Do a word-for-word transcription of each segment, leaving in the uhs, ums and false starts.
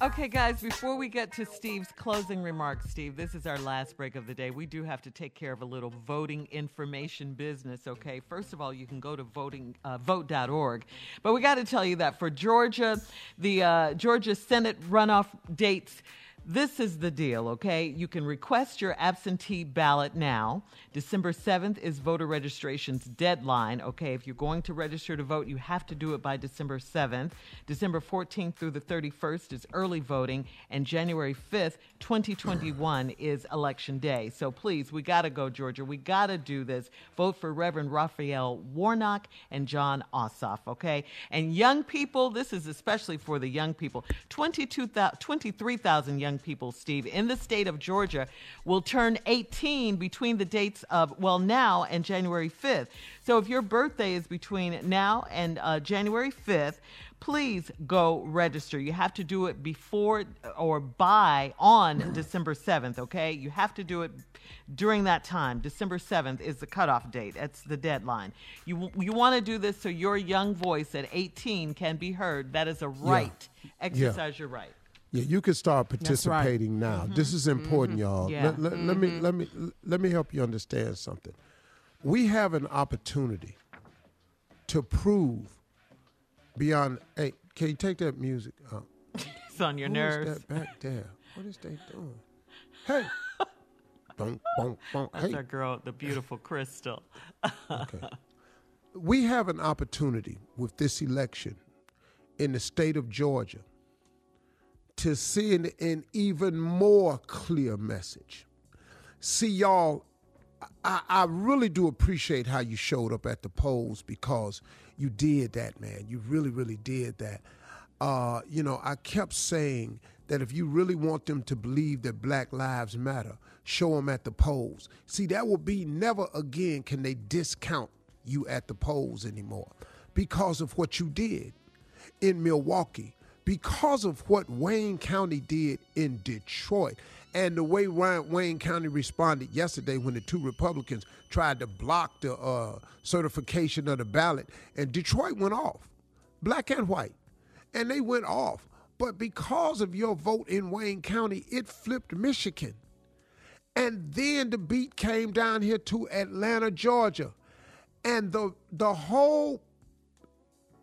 Okay, guys, before we get to Steve's closing remarks, Steve, this is our last break of the day. We do have to take care of a little voting information business, okay? First of all, you can go to voting uh, vote dot org. But we got to tell you that for Georgia, the uh, Georgia Senate runoff dates, this is the deal, okay? You can request your absentee ballot now. December seventh is voter registration's deadline, okay? If you're going to register to vote, you have to do it by December seventh. December fourteenth through the thirty-first is early voting, and January fifth, twenty twenty-one is election day. So please, we gotta go, Georgia. We gotta do this. Vote for Reverend Raphael Warnock and John Ossoff, okay? And young people, this is especially for the young people. twenty-three thousand young Young people, Steve, in the state of Georgia will turn eighteen between the dates of, well, now and January fifth. So if your birthday is between now and uh, January fifth, please go register. You have to do it before or by on December seventh, okay? You have to do it during that time. December seventh is the cutoff date. That's the deadline. You you want to do this so your young voice at eighteen can be heard. That is a right. Yeah. Exercise yeah. your right. Yeah, you can start participating right. now. Mm-hmm. This is important, mm-hmm. y'all. Yeah. Let, let, mm-hmm. let me let me let me help you understand something. We have an opportunity to prove beyond. Hey, can you take that music up? It's on your Who nerves. Is that back there? What is they doing? Hey, bonk, bonk, bonk. That's hey. Our girl, the beautiful Crystal. Okay, we have an opportunity with this election in the state of Georgia to send an even more clear message. See, y'all, I, I really do appreciate how you showed up at the polls, because you did that, man. You really, really did that. Uh, you know, I kept saying that if you really want them to believe that Black Lives Matter, show them at the polls. See, that will be never again can they discount you at the polls anymore because of what you did in Milwaukee, because of what Wayne County did in Detroit and the way Ryan Wayne County responded yesterday when the two Republicans tried to block the uh, certification of the ballot. And Detroit went off, black and white, and they went off. But because of your vote in Wayne County, it flipped Michigan. And then the beat came down here to Atlanta, Georgia. And the the whole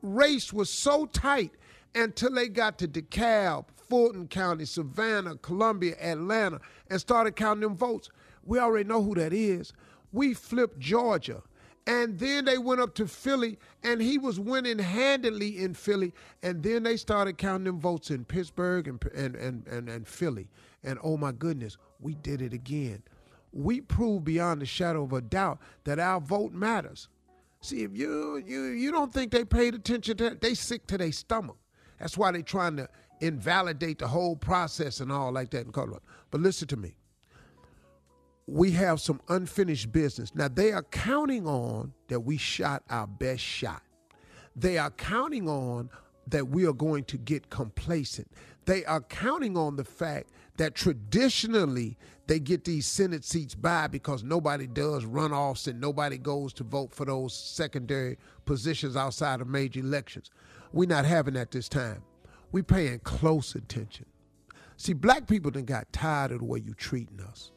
race was so tight until they got to DeKalb, Fulton County, Savannah, Columbia, Atlanta, and started counting them votes. We already know who that is. We flipped Georgia. And then they went up to Philly, and he was winning handily in Philly. And then they started counting them votes in Pittsburgh and, and, and, and, and Philly. And, oh, my goodness, we did it again. We proved beyond the shadow of a doubt that our vote matters. See, if you you, you don't think they paid attention to that, they sick to their stomach. That's why they're trying to invalidate the whole process and all like that in Colorado. But listen to me. We have some unfinished business. Now, they are counting on that we shot our best shot. They are counting on that we are going to get complacent. They are counting on the fact that traditionally they get these Senate seats by because nobody does runoffs and nobody goes to vote for those secondary positions outside of major elections. We're not having that this time. We're paying close attention. See, black people done got tired of the way you're treating us.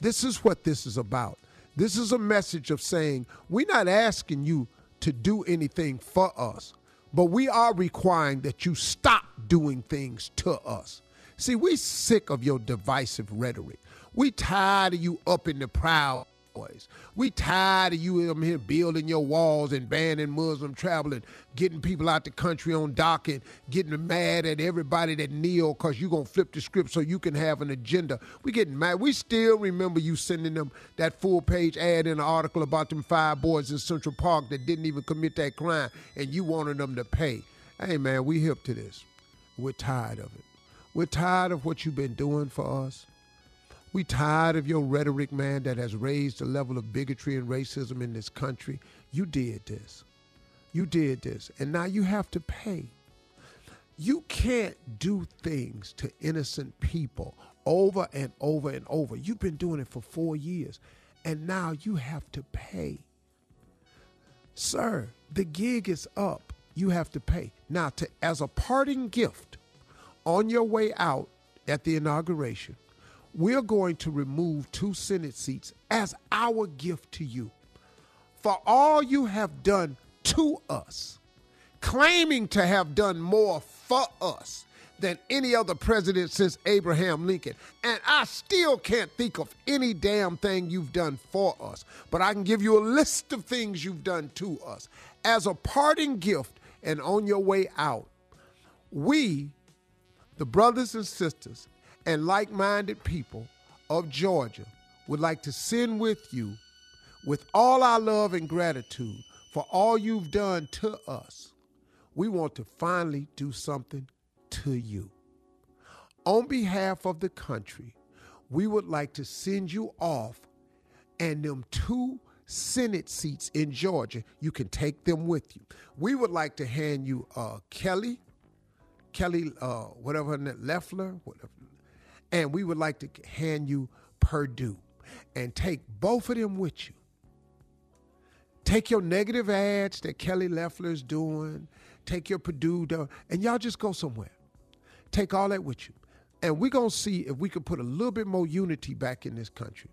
This is what this is about. This is a message of saying we're not asking you to do anything for us, but we are requiring that you stop doing things to us. See, we're sick of your divisive rhetoric. We tired of you up in the proud. We tired of you in here building your walls and banning Muslim travel and getting people out the country on docket, getting mad at everybody that kneel because you're going to flip the script so you can have an agenda. We getting mad. We still remember you sending them that full-page ad in an article about them five boys in Central Park that didn't even commit that crime, and you wanted them to pay. Hey, man, we hip to this. We're tired of it. We're tired of what you've been doing for us. We tired of your rhetoric, man, that has raised the level of bigotry and racism in this country. You did this. You did this. And now you have to pay. You can't do things to innocent people over and over and over. You've been doing it for four years, and now you have to pay. Sir, the gig is up. You have to pay. Now, to, as a parting gift, on your way out at the inauguration, we're going to remove two Senate seats as our gift to you for all you have done to us, claiming to have done more for us than any other president since Abraham Lincoln. And I still can't think of any damn thing you've done for us, but I can give you a list of things you've done to us. As a parting gift and on your way out, we, the brothers and sisters and like-minded people of Georgia, would like to send with you, with all our love and gratitude for all you've done to us, we want to finally do something to you. On behalf of the country, we would like to send you off and them two Senate seats in Georgia, you can take them with you. We would like to hand you uh, Kelly, Kelly, uh, whatever her name, Loeffler, whatever, and we would like to hand you Purdue and take both of them with you. Take your negative ads that Kelly Loeffler is doing, take your Purdue, and y'all just go somewhere. Take all that with you. And we're going to see if we can put a little bit more unity back in this country.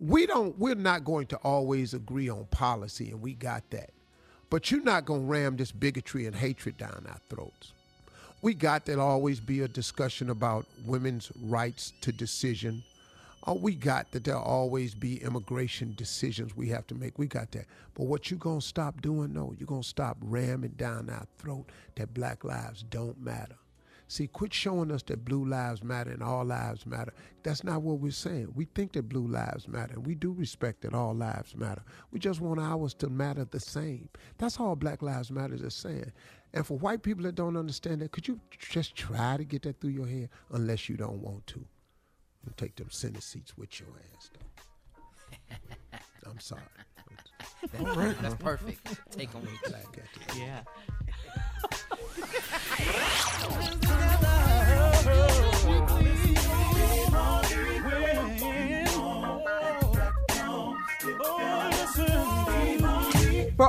We don't, we're not going to always agree on policy, and we got that. But you're not going to ram this bigotry and hatred down our throats. We got that. Always be a discussion about women's rights to decision. Oh, we got that. There'll always be immigration decisions we have to make. We got that. But what you going to stop doing, though, you're going to stop ramming down our throat that black lives don't matter. See, quit showing us that blue lives matter and all lives matter. That's not what we're saying. We think that blue lives matter, and we do respect that all lives matter. We just want ours to matter the same. That's all Black Lives Matter is saying. And for white people that don't understand that, could you just try to get that through your head? Unless you don't want to. You take them Senate seats with your ass, though. I'm sorry. That's, right. That's perfect. Take them with you. Yeah. For